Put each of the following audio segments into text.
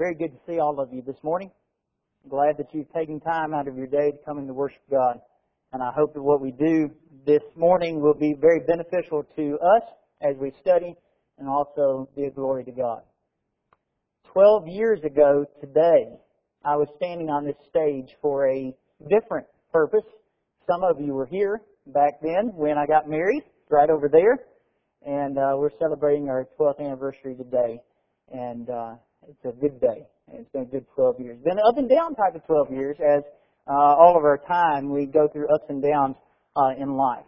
Very good to see all of you this morning. I'm glad that you've taken time out of your day to come and to worship God. And I hope that what we do this morning will be very beneficial to us as we study and also be a glory to God. 12 years ago today, I was standing on this stage for a different purpose. Some of you were here back then when I got married, right over there. And we're celebrating our 12th anniversary today. And it's a good day. It's been a good 12 years. Been an up and down type of 12 years as all of our time we go through ups and downs in life.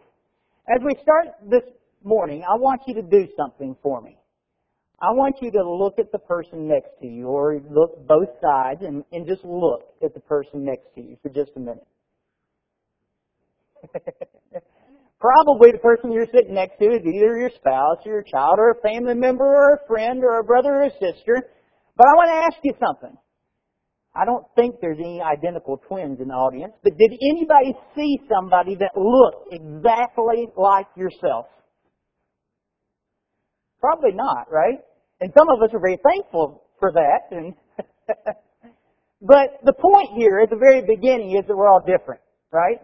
As we start this morning, I want you to do something for me. I want you to look at the person next to you or look both sides and just look at the person next to you for just a minute. Probably the person you're sitting next to is either your spouse or your child or a family member or a friend or a brother or a sister. But I want to ask you something. I don't think there's any identical twins in the audience, but did anybody see somebody that looked exactly like yourself? Probably not, right? And some of us are very thankful for that. And but the point here at the very beginning is that we're all different, right?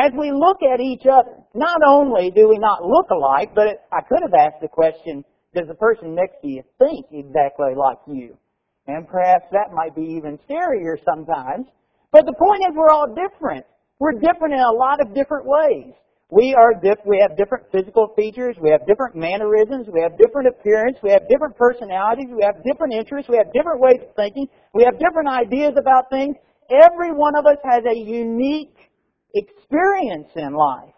As we look at each other, not only do we not look alike, but I could have asked the question, does the person next to you think exactly like you? And perhaps that might be even scarier sometimes. But the point is we're all different. We're different in a lot of different ways. We have different physical features. We have different mannerisms. We have different appearance. We have different personalities. We have different interests. We have different ways of thinking. We have different ideas about things. Every one of us has a unique experience in life,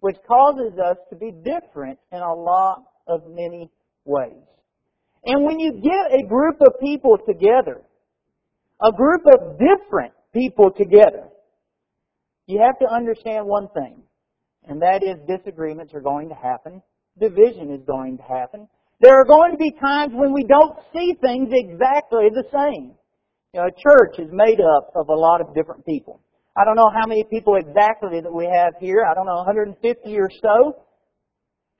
which causes us to be different in a lot of many ways. And when you get a group of people together, a group of different people together, you have to understand one thing, and that is disagreements are going to happen. Division is going to happen. There are going to be times when we don't see things exactly the same. You know, a church is made up of a lot of different people. I don't know how many people exactly that we have here. I don't know, 150 or so.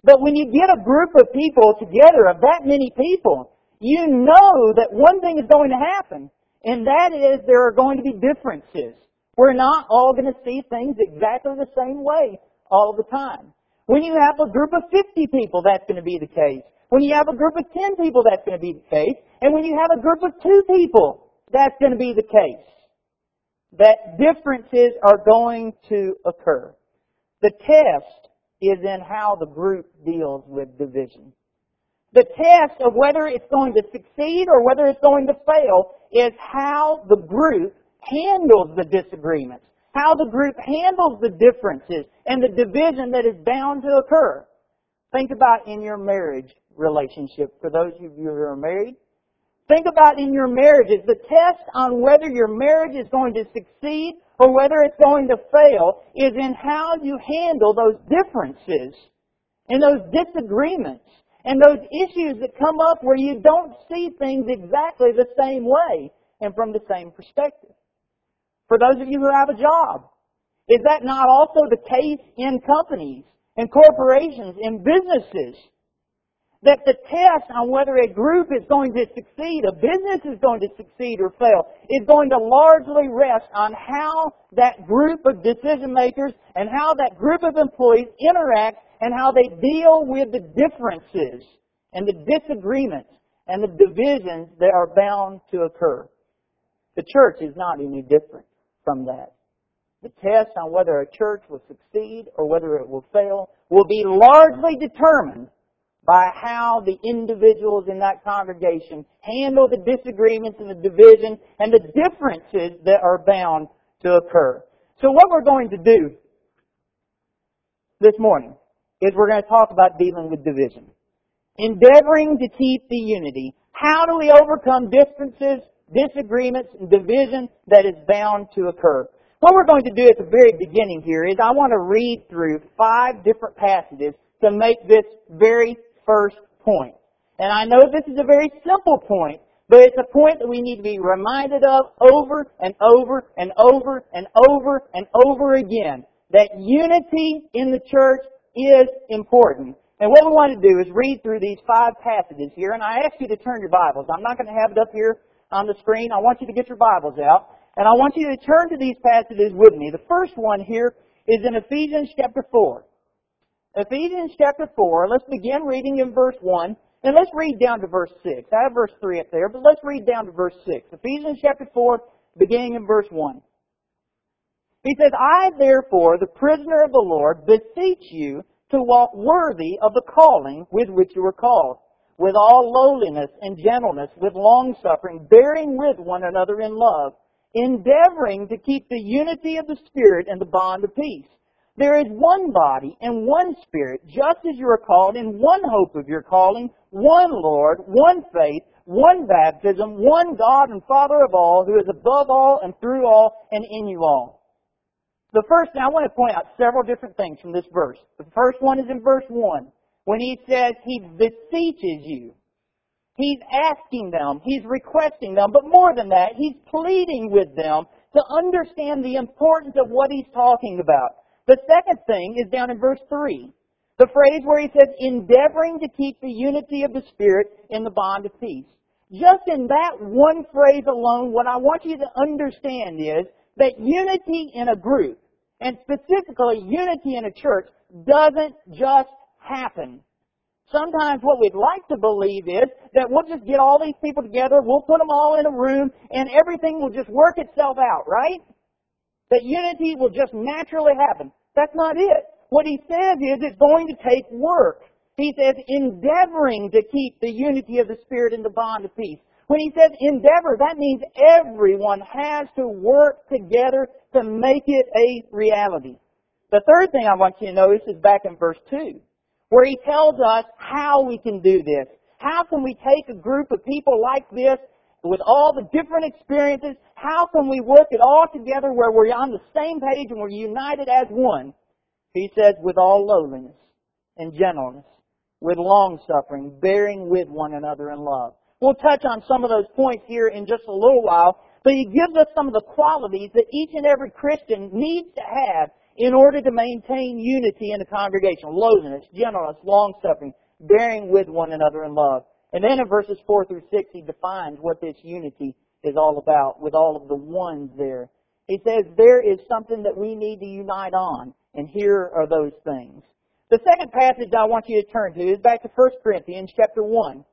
But when you get a group of people together, of that many people, you know that one thing is going to happen, and that is there are going to be differences. We're not all going to see things exactly the same way all the time. When you have a group of 50 people, that's going to be the case. When you have a group of 10 people, that's going to be the case. And when you have a group of 2 people, that's going to be the case. That differences are going to occur. The test is in how the group deals with division. The test of whether it's going to succeed or whether it's going to fail is how the group handles the disagreements, how the group handles the differences and the division that is bound to occur. Think about in your marriage relationship, for those of you who are married. Think about in your marriages, the test on whether your marriage is going to succeed or whether it's going to fail is in how you handle those differences and those disagreements and those issues that come up where you don't see things exactly the same way and from the same perspective. For those of you who have a job, is that not also the case in companies, in corporations, in businesses? That the test on whether a group is going to succeed, a business is going to succeed or fail, is going to largely rest on how that group of decision makers and how that group of employees interact and how they deal with the differences and the disagreements and the divisions that are bound to occur. The church is not any different from that. The test on whether a church will succeed or whether it will fail will be largely determined by how the individuals in that congregation handle the disagreements and the division and the differences that are bound to occur. So what we're going to do this morning is we're going to talk about dealing with division. Endeavoring to keep the unity. How do we overcome differences, disagreements, and division that is bound to occur? What we're going to do at the very beginning here is I want to read through 5 different passages to make this very first point. And I know this is a very simple point, but it's a point that we need to be reminded of over and over and over and over and over again. That unity in the church is important. And what we want to do is read through these 5 passages here, and I ask you to turn your Bibles. I'm not going to have it up here on the screen, I want you to get your Bibles out, and I want you to turn to these passages with me. The first one here is in Ephesians chapter 4. Ephesians chapter 4, let's begin reading in verse 1, and let's read down to verse 6. I have verse 3 up there, but let's read down to verse 6. Ephesians chapter 4, beginning in verse 1. He says, I, therefore, the prisoner of the Lord, beseech you to walk worthy of the calling with which you were called, with all lowliness and gentleness, with long-suffering, bearing with one another in love, endeavoring to keep the unity of the Spirit and the bond of peace. There is one body and one Spirit, just as you are called in one hope of your calling, one Lord, one faith, one baptism, one God and Father of all, who is above all and through all and in you all. The first, now I want to point out several different things from this verse. The first one is in verse 1, when he says he beseeches you. He's asking them, he's requesting them, but more than that, he's pleading with them to understand the importance of what he's talking about. The second thing is down in verse 3, the phrase where he says, endeavoring to keep the unity of the Spirit in the bond of peace. Just in that one phrase alone, what I want you to understand is that unity in a group, and specifically unity in a church, doesn't just happen. Sometimes what we'd like to believe is that we'll just get all these people together, we'll put them all in a room, and everything will just work itself out, right? That unity will just naturally happen. That's not it. What he says is it's going to take work. He says endeavoring to keep the unity of the Spirit in the bond of peace. When he says endeavor, that means everyone has to work together to make it a reality. The third thing I want you to notice is back in verse 2, where he tells us how we can do this. How can we take a group of people like this with all the different experiences? How can we work it all together where we're on the same page and we're united as one? He says, with all lowliness and gentleness, with long-suffering, bearing with one another in love. We'll touch on some of those points here in just a little while, but he gives us some of the qualities that each and every Christian needs to have in order to maintain unity in the congregation. Lowliness, gentleness, long-suffering, bearing with one another in love. And then in verses 4 through 6, he defines what this unity is all about with all of the ones there. He says there is something that we need to unite on, and here are those things. The second passage I want you to turn to is back to 1 Corinthians chapter 1.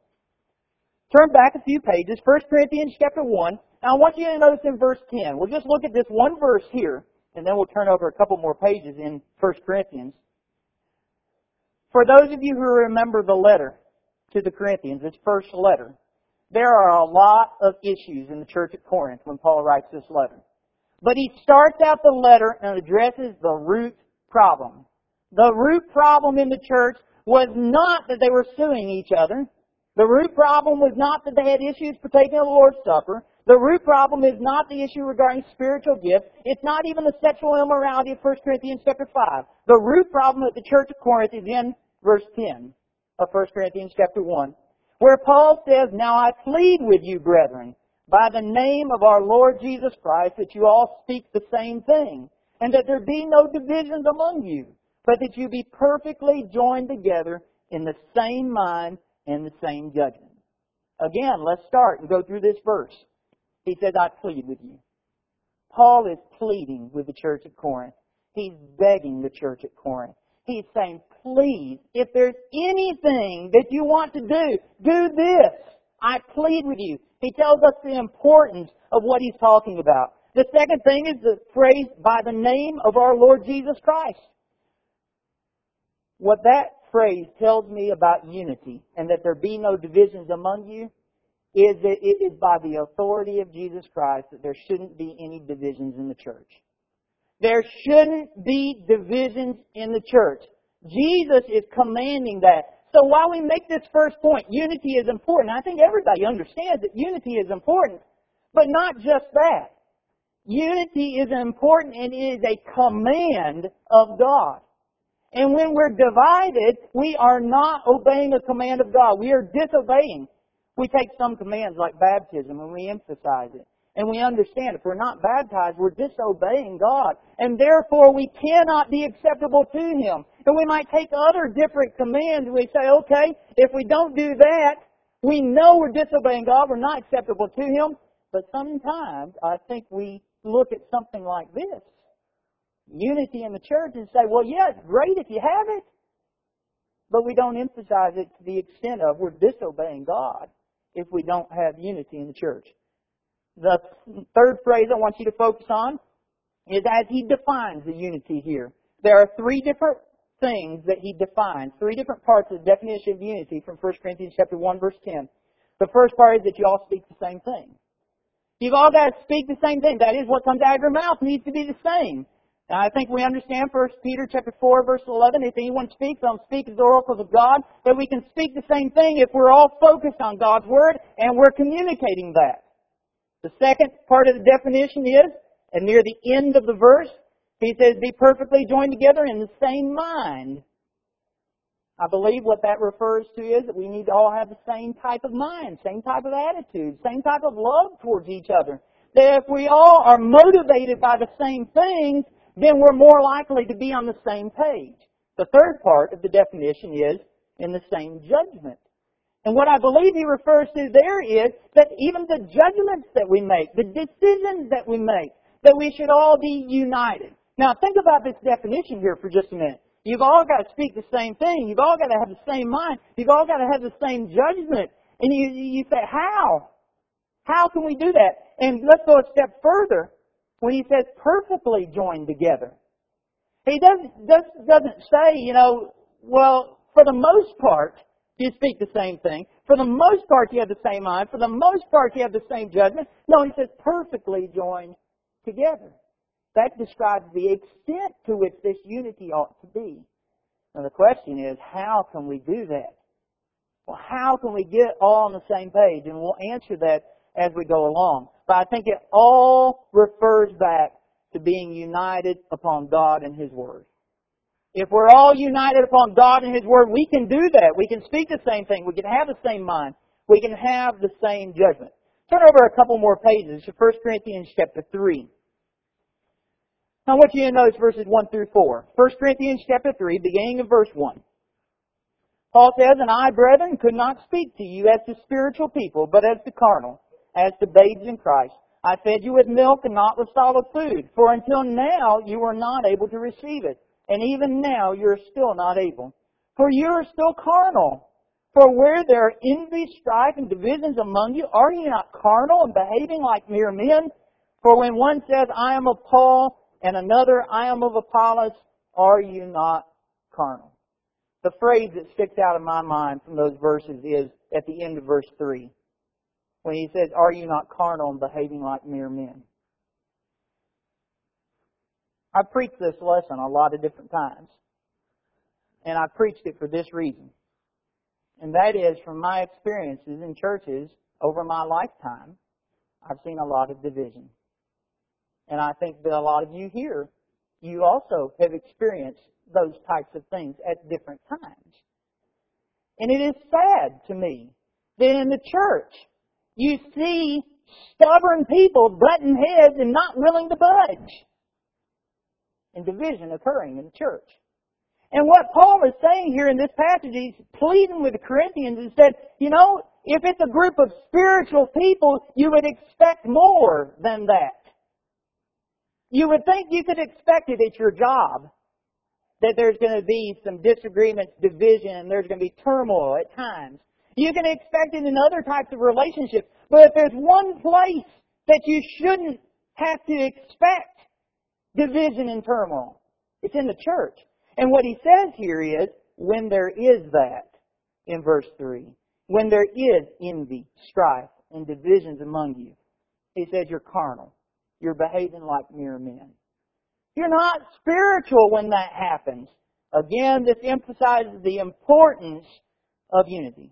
Turn back a few pages, 1 Corinthians chapter 1. Now I want you to notice in verse 10. We'll just look at this one verse here, and then we'll turn over a couple more pages in 1 Corinthians. For those of you who remember the letter to the Corinthians, this first letter, there are a lot of issues in the church at Corinth when Paul writes this letter. But he starts out the letter and addresses the root problem. The root problem in the church was not that they were suing each other. The root problem was not that they had issues partaking of the Lord's Supper. The root problem is not the issue regarding spiritual gifts. It's not even the sexual immorality of 1 Corinthians chapter 5. The root problem at the church of Corinth is in verse 10 of 1 Corinthians chapter 1, where Paul says, Now I plead with you, brethren, by the name of our Lord Jesus Christ, that you all speak the same thing, and that there be no divisions among you, but that you be perfectly joined together in the same mind and the same judgment. Again, let's start and go through this verse. He says, I plead with you. Paul is pleading with the church at Corinth. He's begging the church at Corinth. He's saying, please, if there's anything that you want to do, do this. I plead with you. He tells us the importance of what he's talking about. The second thing is the phrase, by the name of our Lord Jesus Christ. What that phrase tells me about unity and that there be no divisions among you is that it is by the authority of Jesus Christ that there shouldn't be any divisions in the church. There shouldn't be divisions in the church. Jesus is commanding that. So while we make this first point, unity is important, I think everybody understands that unity is important, but not just that. Unity is important and it is a command of God. And when we're divided, we are not obeying a command of God. We are disobeying. We take some commands like baptism and we emphasize it. And we understand if we're not baptized, we're disobeying God. And therefore, we cannot be acceptable to Him. And we might take other different commands and we say, okay, if we don't do that, we know we're disobeying God, we're not acceptable to Him. But sometimes I think we look at something like this, unity in the church, and say, well, yeah, it's great if you have it, but we don't emphasize it to the extent of we're disobeying God if we don't have unity in the church. The third phrase I want you to focus on is as he defines the unity here. There are three different things that he defines, three different parts of the definition of unity from 1 Corinthians chapter 1, verse 10. The first part is that you all speak the same thing. You've all got to speak the same thing. That is, what comes out of your mouth needs to be the same. Now, I think we understand 1 Peter chapter 4, verse 11, if anyone speaks, let him speak as the oracles of God, that we can speak the same thing if we're all focused on God's Word and we're communicating that. The second part of the definition is, and near the end of the verse, he says, be perfectly joined together in the same mind. I believe what that refers to is that we need to all have the same type of mind, same type of attitude, same type of love towards each other. That if we all are motivated by the same things, then we're more likely to be on the same page. The third part of the definition is in the same judgment. And what I believe he refers to there is that even the judgments that we make, the decisions that we make, that we should all be united. Now think about this definition here for just a minute. You've all got to speak the same thing. You've all got to have the same mind. You've all got to have the same judgment. And you say, how? How can we do that? And let's go a step further. When he says perfectly joined together, he doesn't say, well, for the most part, you speak the same thing. For the most part, you have the same mind. For the most part, you have the same judgment. No, he says perfectly joined together. That describes the extent to which this unity ought to be. Now, the question is, how can we do that? Well, how can we get all on the same page? And we'll answer that as we go along. But I think it all refers back to being united upon God and His Word. If we're all united upon God and His Word, we can do that. We can speak the same thing. We can have the same mind. We can have the same judgment. Turn over a couple more pages to 1 Corinthians chapter 3. I want you to notice verses 1 through 4. 1 Corinthians chapter 3, beginning of verse 1. Paul says, and I, brethren, could not speak to you as to spiritual people, but as to carnal, as to babes in Christ. I fed you with milk and not with solid food, for until now you were not able to receive it, and even now you are still not able. For you are still carnal. For where there are envy, strife, and divisions among you, are you not carnal and behaving like mere men? For when one says, I am of Paul, and another, I am of Apollos, are you not carnal? The phrase that sticks out in my mind from those verses is at the end of verse 3. When he says, are you not carnal and behaving like mere men? I preached this lesson a lot of different times. And I preached it for this reason. And that is, from my experiences in churches over my lifetime, I've seen a lot of division. And I think that a lot of you here, you also have experienced those types of things at different times. And it is sad to me that in the church, you see stubborn people butting heads and not willing to budge. And division occurring in the church. And what Paul is saying here in this passage, he's pleading with the Corinthians and said, if it's a group of spiritual people, you would expect more than that. You would think you could expect it at your job, that there's going to be some disagreements, division, and there's going to be turmoil at times. You can expect it in other types of relationships. But if there's one place that you shouldn't have to expect division and turmoil, it's in the church. And what he says here is, when there is that, in verse 3, when there is envy, strife, and divisions among you, he says you're carnal. You're behaving like mere men. You're not spiritual when that happens. Again, this emphasizes the importance of unity.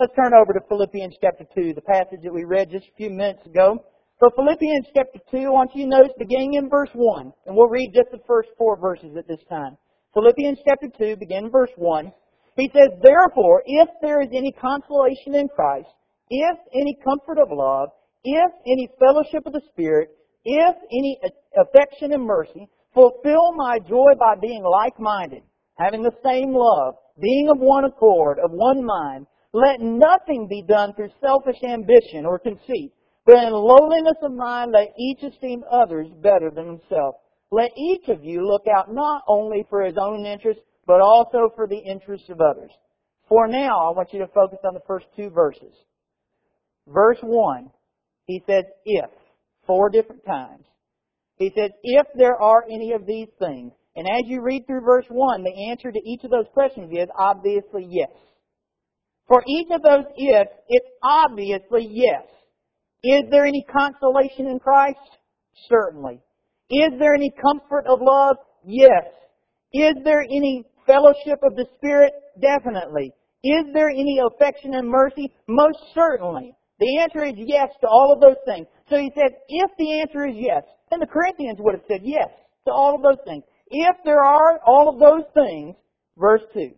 Let's turn over to Philippians chapter 2, the passage that we read just a few minutes ago. So Philippians chapter 2, I want you to notice beginning in verse 1. And we'll read just the first 4 verses at this time. Philippians chapter 2, beginning in verse 1. He says, therefore, if there is any consolation in Christ, if any comfort of love, if any fellowship of the Spirit, if any affection and mercy, fulfill my joy by being like-minded, having the same love, being of one accord, of one mind. Let nothing be done through selfish ambition or conceit, But in lowliness of mind, let each esteem others better than himself. Let each of you look out not only for his own interests, but also for the interests of others. For now, I want you to focus on the first two verses. Verse 1, he says, if, 4 different times. He says, if there are any of these things. And as you read through verse 1, the answer to each of those questions is obviously yes. For each of those ifs, it's obviously yes. Is there any consolation in Christ? Certainly. Is there any comfort of love? Yes. Is there any fellowship of the Spirit? Definitely. Is there any affection and mercy? Most certainly. The answer is yes to all of those things. So he said, if the answer is yes, then the Corinthians would have said yes to all of those things. If there are all of those things, verse 2,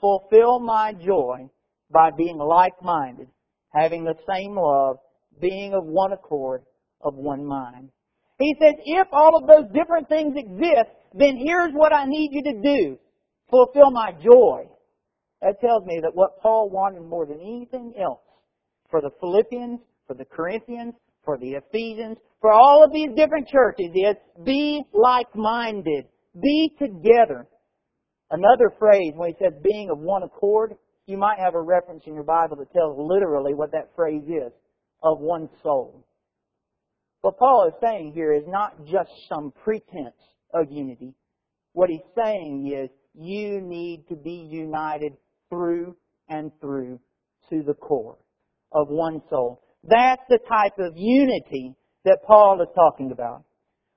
fulfill my joy by being like-minded, having the same love, being of one accord, of one mind. He says, if all of those different things exist, then here's what I need you to do. Fulfill my joy. That tells me that what Paul wanted more than anything else for the Philippians, for the Corinthians, for the Ephesians, for all of these different churches is be like-minded. Be together. Another phrase when he says being of one accord, you might have a reference in your Bible that tells literally what that phrase is, of one soul. What Paul is saying here is not just some pretense of unity. What he's saying is you need to be united through and through to the core of one soul. That's the type of unity that Paul is talking about.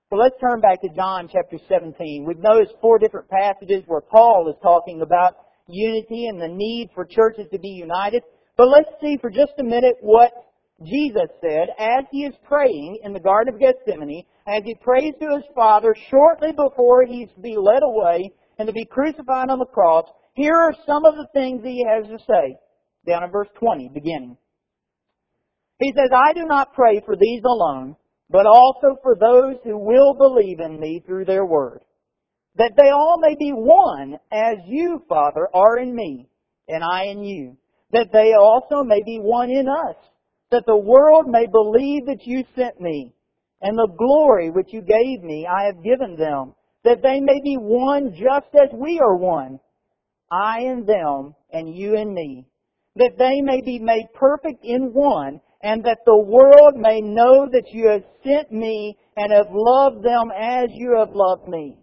So let's turn back to John chapter 17. We've noticed 4 different passages where Paul is talking about unity and the need for churches to be united. But let's see for just a minute what Jesus said as he is praying in the Garden of Gethsemane, as he prays to his Father shortly before he's to be led away and to be crucified on the cross. Here are some of the things he has to say, down in verse 20, beginning. He says, I do not pray for these alone, but also for those who will believe in me through their word, that they all may be one as you, Father, are in me, and I in you, that they also may be one in us, that the world may believe that you sent me, and the glory which you gave me I have given them, that they may be one just as we are one, I in them and you in me, that they may be made perfect in one, and that the world may know that you have sent me and have loved them as you have loved me.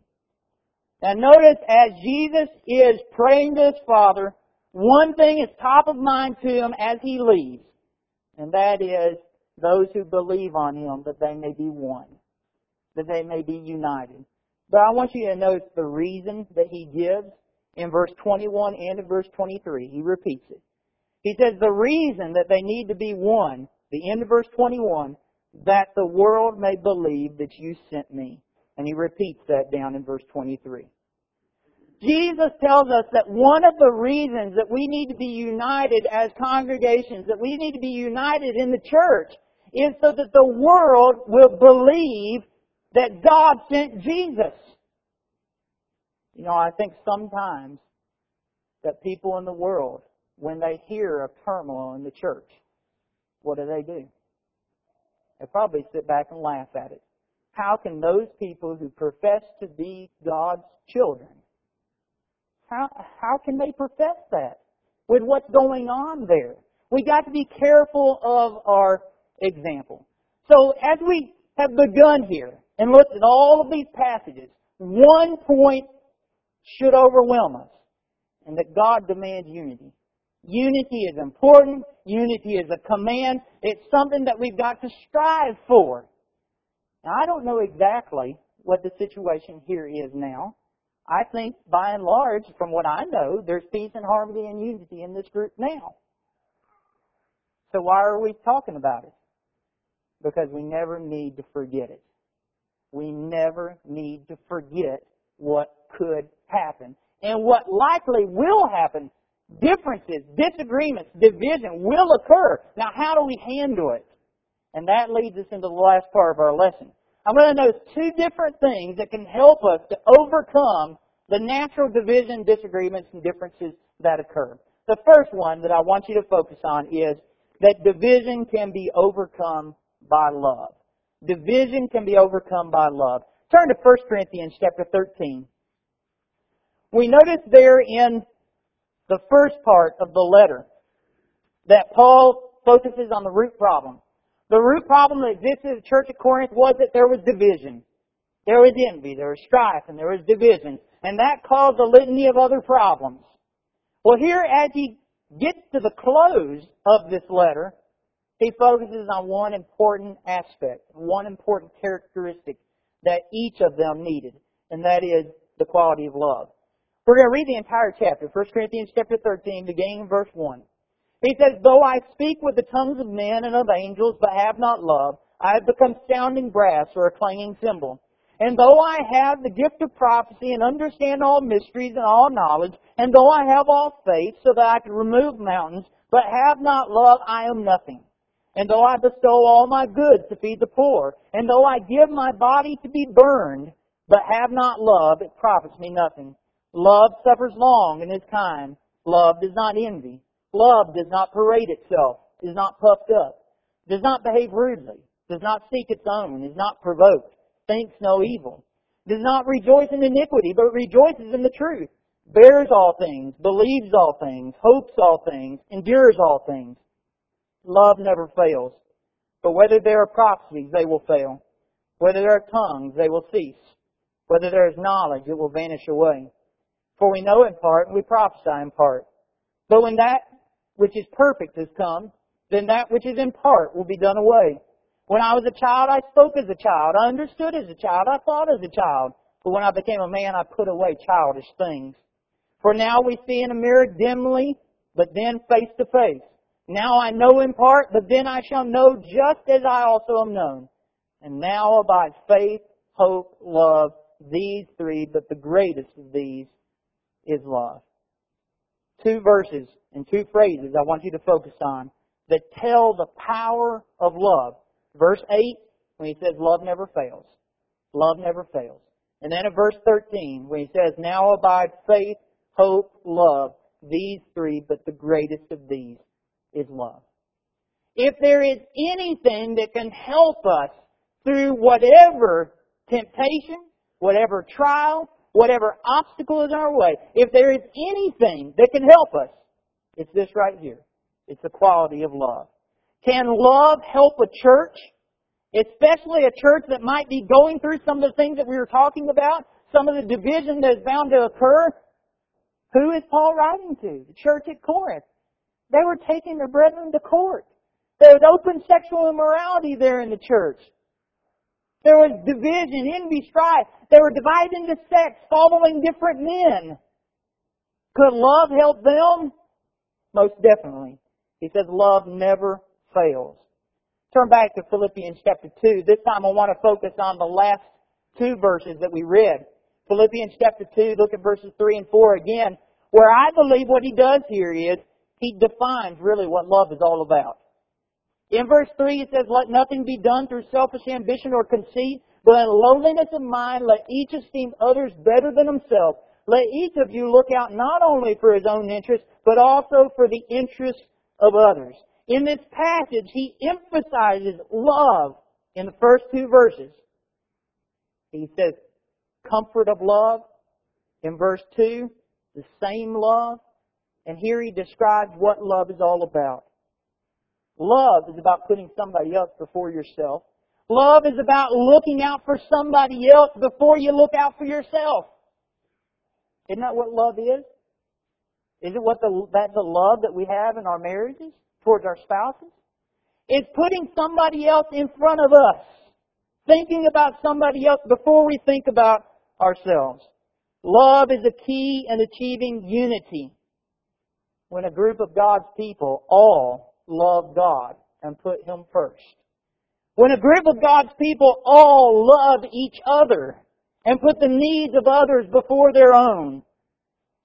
Now notice, as Jesus is praying to his Father, one thing is top of mind to him as he leaves, and that is those who believe on him, that they may be one, that they may be united. But I want you to notice the reason that he gives in verse 21 and in verse 23. He repeats it. He says the reason that they need to be one, the end of verse 21, that the world may believe that you sent me. And he repeats that down in verse 23. Jesus tells us that one of the reasons that we need to be united as congregations, that we need to be united in the church, is so that the world will believe that God sent Jesus. You know, I think sometimes that people in the world, when they hear of turmoil in the church, what do? They probably sit back and laugh at it. How can those people who profess to be God's children, how can they profess that with what's going on there? We got to be careful of our example. So as we have begun here and looked at all of these passages, one point should overwhelm us, and that God demands unity. Unity is important. Unity is a command. It's something that we've got to strive for. Now, I don't know exactly what the situation here is now. I think, by and large, from what I know, there's peace and harmony and unity in this group now. So why are we talking about it? Because we never need to forget it. We never need to forget what could happen and what likely will happen. Differences, disagreements, division will occur. Now, how do we handle it? And that leads us into the last part of our lesson. I'm going to notice 2 different things that can help us to overcome the natural division, disagreements, and differences that occur. The first one that I want you to focus on is that division can be overcome by love. Division can be overcome by love. Turn to 1 Corinthians chapter 13. We notice there in the first part of the letter that Paul focuses on the root problem. The root problem that existed in the church at Corinth was that there was division. There was envy, there was strife, and there was division. And that caused a litany of other problems. Well, here as he gets to the close of this letter, he focuses on one important aspect, one important characteristic that each of them needed, and that is the quality of love. We're going to read the entire chapter, 1 Corinthians chapter 13, beginning in verse 1. He says, "Though I speak with the tongues of men and of angels, but have not love, I have become sounding brass or a clanging cymbal. And though I have the gift of prophecy and understand all mysteries and all knowledge, and though I have all faith so that I can remove mountains, but have not love, I am nothing. And though I bestow all my goods to feed the poor, and though I give my body to be burned, but have not love, it profits me nothing. Love suffers long and is kind. Love does not envy. Love does not parade itself, is not puffed up, does not behave rudely, does not seek its own, is not provoked, thinks no evil, does not rejoice in iniquity, but rejoices in the truth, bears all things, believes all things, hopes all things, endures all things. Love never fails. But whether there are prophecies, they will fail. Whether there are tongues, they will cease. Whether there is knowledge, it will vanish away. For we know in part, and we prophesy in part. But when that which is perfect has come, then that which is in part will be done away. When I was a child, I spoke as a child. I understood as a child. I thought as a child. But when I became a man, I put away childish things. For now we see in a mirror dimly, but then face to face. Now I know in part, but then I shall know just as I also am known. And now abides faith, hope, love, these three, but the greatest of these is love." Two verses and two phrases I want you to focus on that tell the power of love. Verse 8, when he says, "Love never fails." Love never fails. And then in verse 13, when he says, "Now abide faith, hope, love, these three, but the greatest of these is love." If there is anything that can help us through whatever temptation, whatever trial, whatever obstacle is in our way, if there is anything that can help us, it's this right here. It's the quality of love. Can love help a church, especially a church that might be going through some of the things that we were talking about, some of the division that is bound to occur? Who is Paul writing to? The church at Corinth. They were taking their brethren to court. There was open sexual immorality there in the church. There was division, envy, strife. They were divided into sects, following different men. Could love help them? Most definitely. He says love never fails. Turn back to Philippians chapter 2. This time I want to focus on the last two verses that we read. Philippians chapter 2, look at verses 3 and 4 again, where I believe what he does here is he defines really what love is all about. In verse 3 it says, "Let nothing be done through selfish ambition or conceit, but in lowliness of mind let each esteem others better than himself. Let each of you look out not only for his own interests, but also for the interests of others." In this passage, he emphasizes love in the first two verses. He says, comfort of love in verse 2, the same love. And here he describes what love is all about. Love is about putting somebody else before yourself. Love is about looking out for somebody else before you look out for yourself. Isn't that what love is? Is it that's the love that we have in our marriages towards our spouses? It's putting somebody else in front of us, thinking about somebody else before we think about ourselves. Love is a key in achieving unity. When a group of God's people all love God and put Him first. When a group of God's people all love each other and put the needs of others before their own.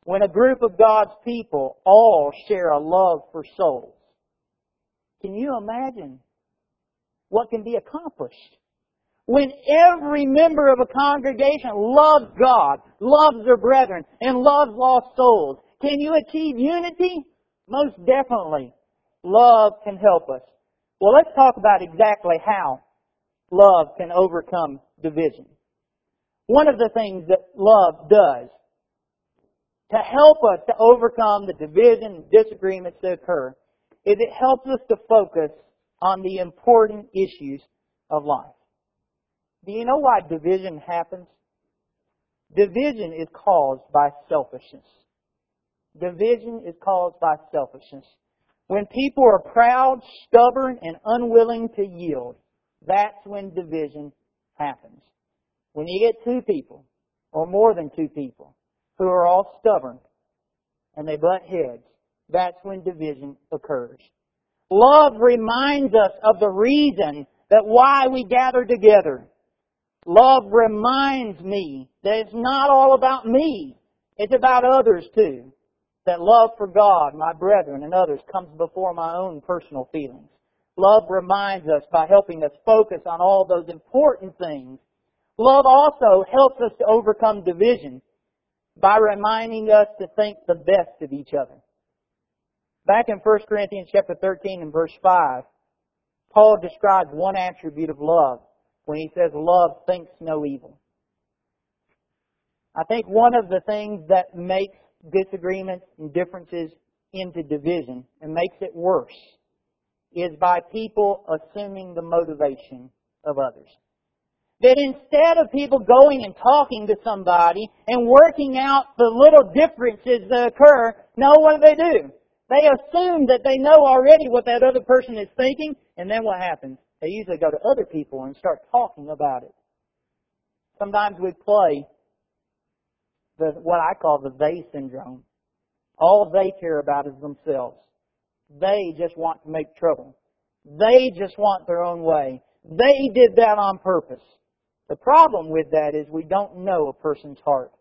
When a group of God's people all share a love for souls. Can you imagine what can be accomplished? When every member of a congregation loves God, loves their brethren, and loves lost souls, can you achieve unity? Most definitely. Love can help us. Well, let's talk about exactly how love can overcome division. One of the things that love does to help us to overcome the division and disagreements that occur is it helps us to focus on the important issues of life. Do you know why division happens? Division is caused by selfishness. Division is caused by selfishness. When people are proud, stubborn, and unwilling to yield, that's when division happens. When you get two people, or more than two people, who are all stubborn and they butt heads, that's when division occurs. Love reminds us of the reason that why we gather together. Love reminds me that it's not all about me. It's about others too. That love for God, my brethren, and others comes before my own personal feelings. Love reminds us by helping us focus on all those important things. Love also helps us to overcome division by reminding us to think the best of each other. Back in 1 Corinthians chapter 13 and verse 5, Paul describes one attribute of love when he says, love thinks no evil. I think one of the things that makes disagreements and differences into division and makes it worse is by people assuming the motivation of others. That instead of people going and talking to somebody and working out the little differences that occur, no, what do? They assume that they know already what that other person is thinking, and then what happens? They usually go to other people and start talking about it. Sometimes we play what I call the they syndrome. All they care about is themselves. They just want to make trouble. They just want their own way. They did that on purpose. The problem with that is we don't know a person's heart.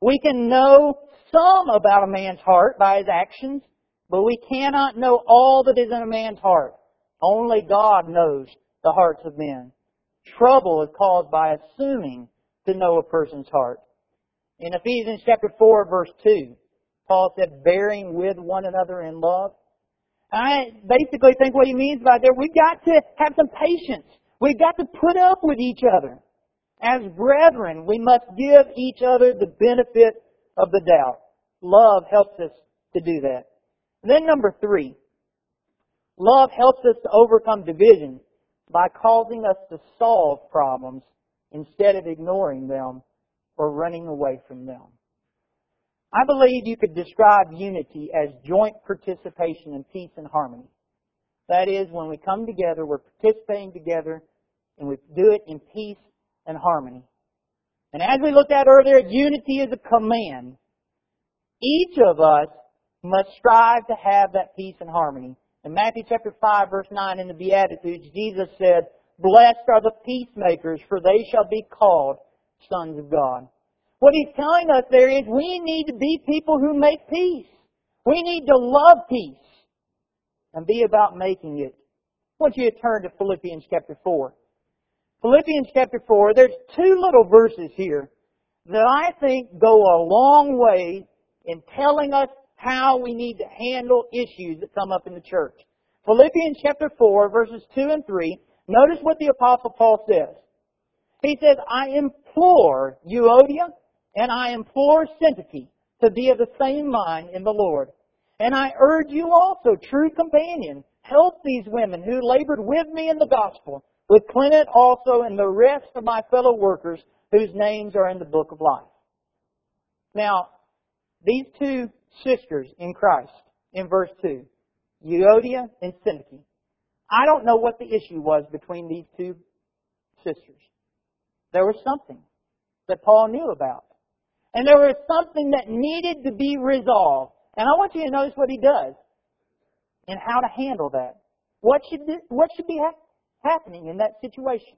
We can know some about a man's heart by his actions, but we cannot know all that is in a man's heart. Only God knows the hearts of men. Trouble is caused by assuming to know a person's heart. In Ephesians chapter 4, verse 2, Paul said, bearing with one another in love. I basically think what he means by that, we've got to have some patience. We've got to put up with each other. As brethren, we must give each other the benefit of the doubt. Love helps us to do that. And then number 3, love helps us to overcome division by causing us to solve problems instead of ignoring them or running away from them. I believe you could describe unity as joint participation in peace and harmony. That is, when we come together, we're participating together, and we do it in peace and harmony. And as we looked at earlier, unity is a command. Each of us must strive to have that peace and harmony. In Matthew chapter 5, verse 9, in the Beatitudes, Jesus said, blessed are the peacemakers, for they shall be called sons of God. What he's telling us there is we need to be people who make peace. We need to love peace and be about making it. I want you to turn to Philippians chapter 4. Philippians chapter 4, there's two little verses here that I think go a long way in telling us how we need to handle issues that come up in the church. Philippians chapter 4, verses 2 and 3, notice what the Apostle Paul says. He says, I implore Euodia, and I implore Syntyche to be of the same mind in the Lord. And I urge you also, true companion, help these women who labored with me in the gospel, with Clement also and the rest of my fellow workers whose names are in the book of life. Now, these two sisters in Christ, in verse 2, Euodia and Syntyche, I don't know what the issue was between these two sisters. There was something that Paul knew about. And there was something that needed to be resolved. And I want you to notice what he does and how to handle that. What should be happening in that situation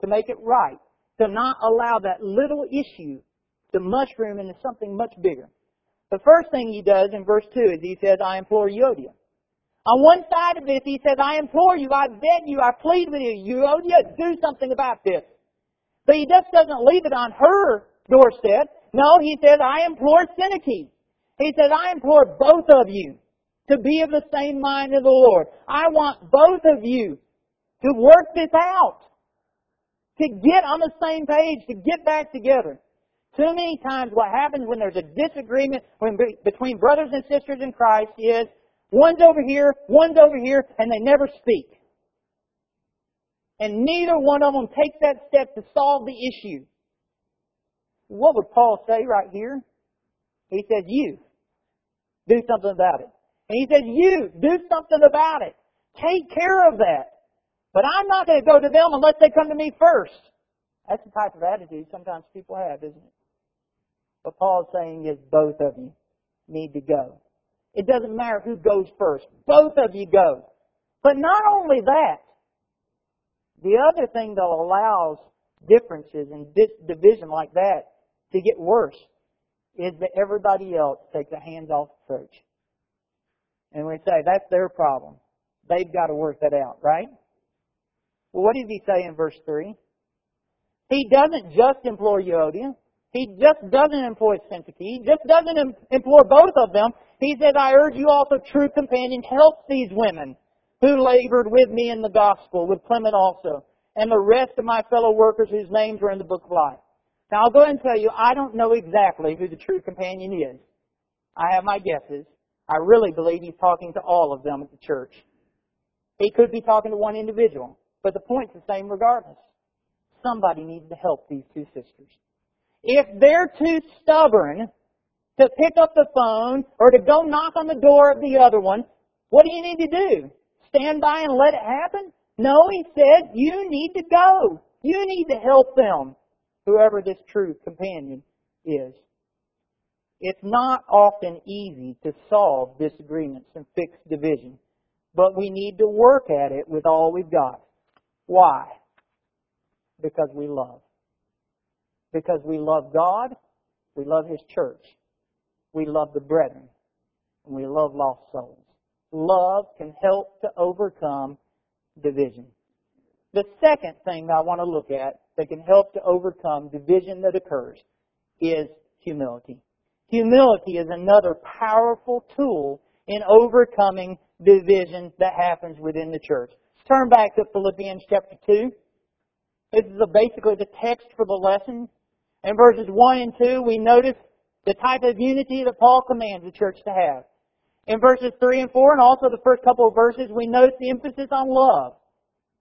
to make it right, to not allow that little issue to mushroom into something much bigger. The first thing he does in verse 2 is he says, I implore Euodia. On one side of this, he says, I implore you, I beg you, I plead with you, Euodia, do something about this. But he just doesn't leave it on her doorstep. No, he says, I implore Syntyche. He says, I implore both of you. to be of the same mind of the Lord. I want both of you to work this out, to get on the same page, to get back together. Too many times what happens when there's a disagreement between brothers and sisters in Christ is one's over here, and they never speak. And neither one of them takes that step to solve the issue. What would Paul say right here? He says, you do something about it. And he says, you do something about it. Take care of that. But I'm not going to go to them unless they come to me first. That's the type of attitude sometimes people have, isn't it? What Paul's saying is both of you need to go. It doesn't matter who goes first. Both of you go. But not only that, the other thing that allows differences and division like that to get worse is that everybody else takes a hands-off approach. And we say, that's their problem. They've got to work that out, right? Well, what does he say in verse 3? He doesn't just implore Euodia. He just doesn't employ Syntyche. He just doesn't implore both of them. He says, I urge you also, true companions, help these women who labored with me in the gospel, with Clement also, and the rest of my fellow workers whose names are in the book of life. Now, I'll go ahead and tell you, I don't know exactly who the true companion is. I have my guesses. I really believe he's talking to all of them at the church. He could be talking to one individual, but the point's the same regardless. Somebody needs to help these two sisters. If they're too stubborn to pick up the phone or to go knock on the door of the other one, what do you need to do? Stand by and let it happen? No, he said, you need to go. You need to help them, whoever this true companion is. It's not often easy to solve disagreements and fix division, but we need to work at it with all we've got. Why? Because we love. Because we love God, we love His church, we love the brethren, and we love lost souls. Love can help to overcome division. The second thing I want to look at that can help to overcome division that occurs is humility. Humility is another powerful tool in overcoming division that happens within the church. Turn back to Philippians chapter 2. This is basically the text for the lesson. In verses 1 and 2, we notice the type of unity that Paul commands the church to have. In verses 3 and 4, and also the first couple of verses, we notice the emphasis on love.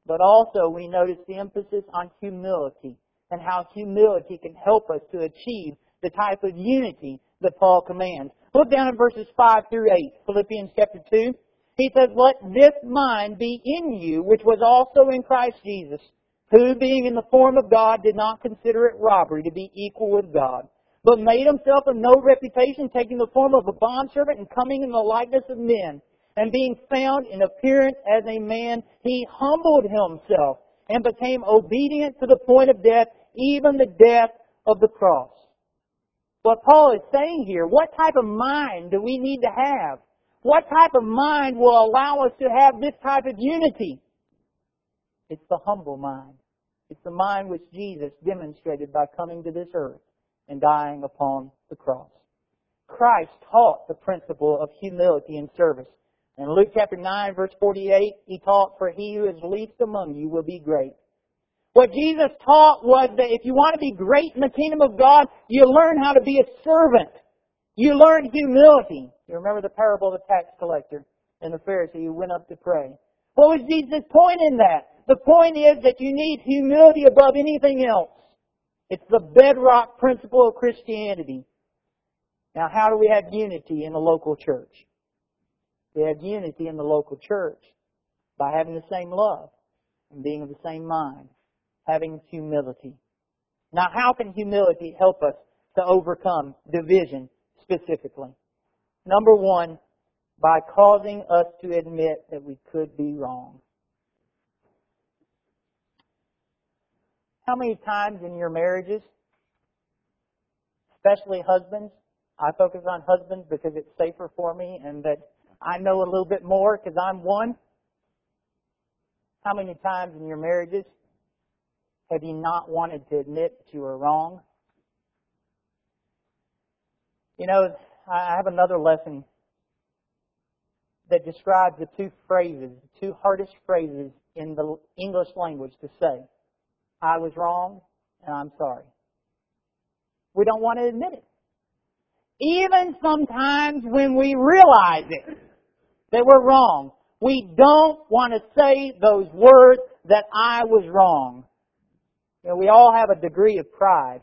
But also we notice the emphasis on humility and how humility can help us to achieve the type of unity that Paul commands. Look down at verses 5 through 8, Philippians chapter 2. He says, let this mind be in you, which was also in Christ Jesus, who, being in the form of God, did not consider it robbery to be equal with God, but made himself of no reputation, taking the form of a bondservant and coming in the likeness of men. And being found in appearance as a man, he humbled himself and became obedient to the point of death, even the death of the cross. What Paul is saying here, what type of mind do we need to have? What type of mind will allow us to have this type of unity? It's the humble mind. It's the mind which Jesus demonstrated by coming to this earth and dying upon the cross. Christ taught the principle of humility and service. In Luke chapter 9, verse 48, he taught, for he who is least among you will be great. What Jesus taught was that if you want to be great in the kingdom of God, you learn how to be a servant. You learn humility. You remember the parable of the tax collector and the Pharisee who went up to pray. What was Jesus' point in that? The point is that you need humility above anything else. It's the bedrock principle of Christianity. Now, how do we have unity in the local church? We have unity in the local church by having the same love and being of the same mind, having humility. Now, how can humility help us to overcome division specifically? Number one, by causing us to admit that we could be wrong. How many times in your marriages, especially husbands, I focus on husbands because it's safer for me and that I know a little bit more because I'm one. How many times in your marriages have you not wanted to admit that you were wrong? You know, I have another lesson that describes the two phrases, the two hardest phrases in the English language to say. I was wrong, and I'm sorry. We don't want to admit it. Even sometimes when we realize it, that we're wrong, we don't want to say those words that I was wrong. You know, we all have a degree of pride.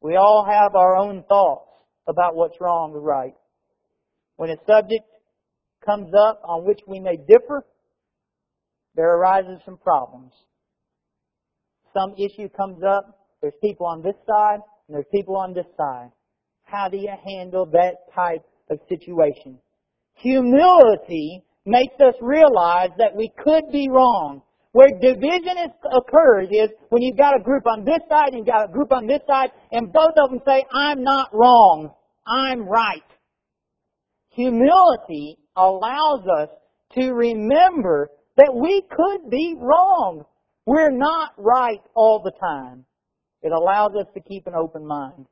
We all have our own thoughts about what's wrong or right. When a subject comes up on which we may differ, there arises some problems. Some issue comes up, there's people on this side, and there's people on this side. How do you handle that type of situation? Humility makes us realize that we could be wrong. Where division occurs is when you've got a group on this side and you've got a group on this side, and both of them say, I'm not wrong, I'm right. Humility allows us to remember that we could be wrong. We're not right all the time. It allows us to keep an open mind.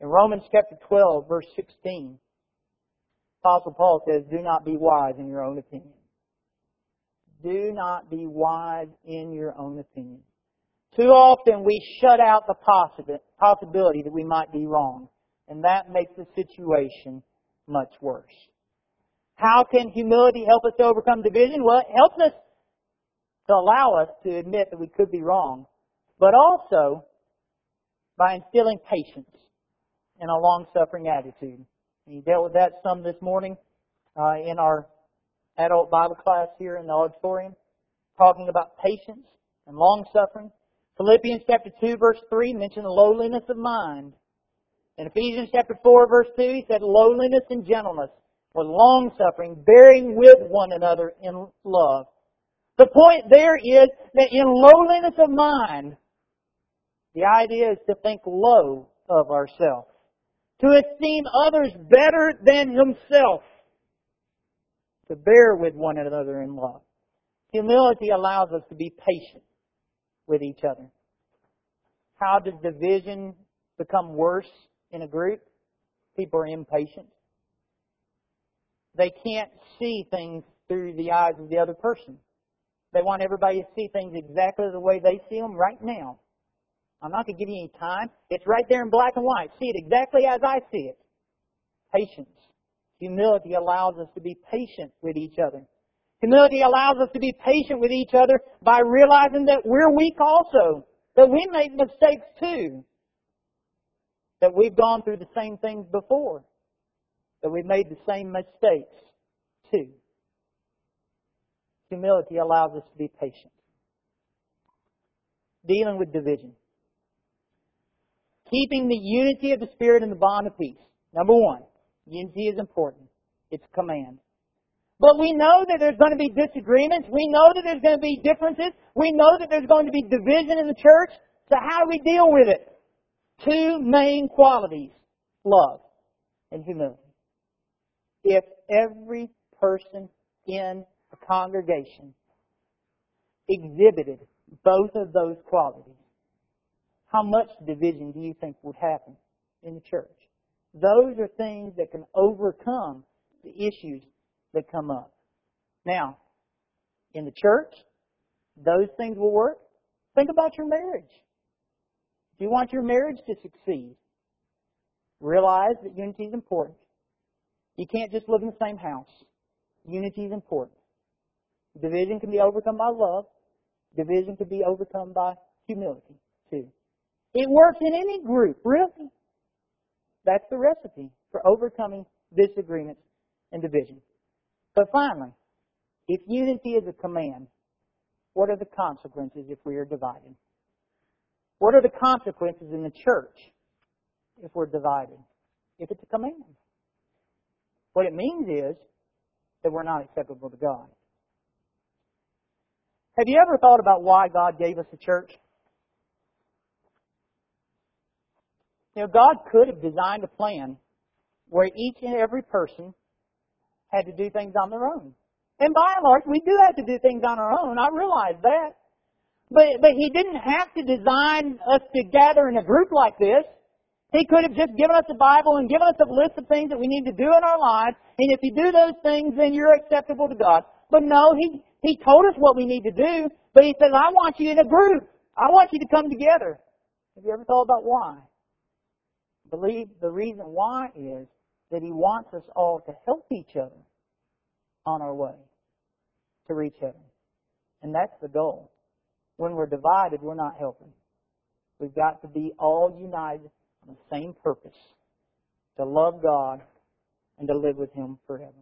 In Romans chapter 12, verse 16, Apostle Paul says, do not be wise in your own opinion. Do not be wise in your own opinion. Too often we shut out the possibility that we might be wrong, and that makes the situation much worse. How can humility help us to overcome division? Well, it helps us to allow us to admit that we could be wrong, but also by instilling patience and a long-suffering attitude. And you dealt with that some this morning in our adult Bible class here in the auditorium, talking about patience and long-suffering. Philippians chapter 2, verse 3, mentioned the lowliness of mind. In Ephesians chapter 4, verse 2, he said lowliness and gentleness, with long-suffering, bearing with one another in love. The point there is that in lowliness of mind, the idea is to think low of ourselves, to esteem others better than himself, to bear with one another in love. Humility allows us to be patient with each other. How does division become worse in a group? People are impatient. They can't see things through the eyes of the other person. They want everybody to see things exactly the way they see them right now. I'm not going to give you any time. It's right there in black and white. See it exactly as I see it. Patience. Humility allows us to be patient with each other. Humility allows us to be patient with each other by realizing that we're weak also, that we make mistakes too, that we've gone through the same things before, that we've made the same mistakes too. Humility allows us to be patient. Dealing with division. Keeping the unity of the Spirit and the bond of peace. Number one, unity is important. It's a command. But we know that there's going to be disagreements. We know that there's going to be differences. We know that there's going to be division in the church. So how do we deal with it? Two main qualities, love and humility. If every person in a congregation exhibited both of those qualities, how much division do you think would happen in the church? Those are things that can overcome the issues that come up. Now, in the church, those things will work. Think about your marriage. If you want your marriage to succeed, realize that unity is important. You can't just live in the same house. Unity is important. Division can be overcome by love. Division can be overcome by humility, too. It works in any group, really. That's the recipe for overcoming disagreements and division. But finally, if unity is a command, what are the consequences if we are divided? What are the consequences in the church if we're divided? If it's a command. What it means is that we're not acceptable to God. Have you ever thought about why God gave us the church? You know, God could have designed a plan where each and every person had to do things on their own. And by and large, we do have to do things on our own. I realize that. But He didn't have to design us to gather in a group like this. He could have just given us the Bible and given us a list of things that we need to do in our lives. And if you do those things, then you're acceptable to God. But no, He told us what we need to do. But He says, I want you in a group. I want you to come together. Have you ever thought about why? I believe the reason why is that He wants us all to help each other on our way to reach heaven. And that's the goal. When we're divided, we're not helping. We've got to be all united on the same purpose, to love God and to live with Him forever.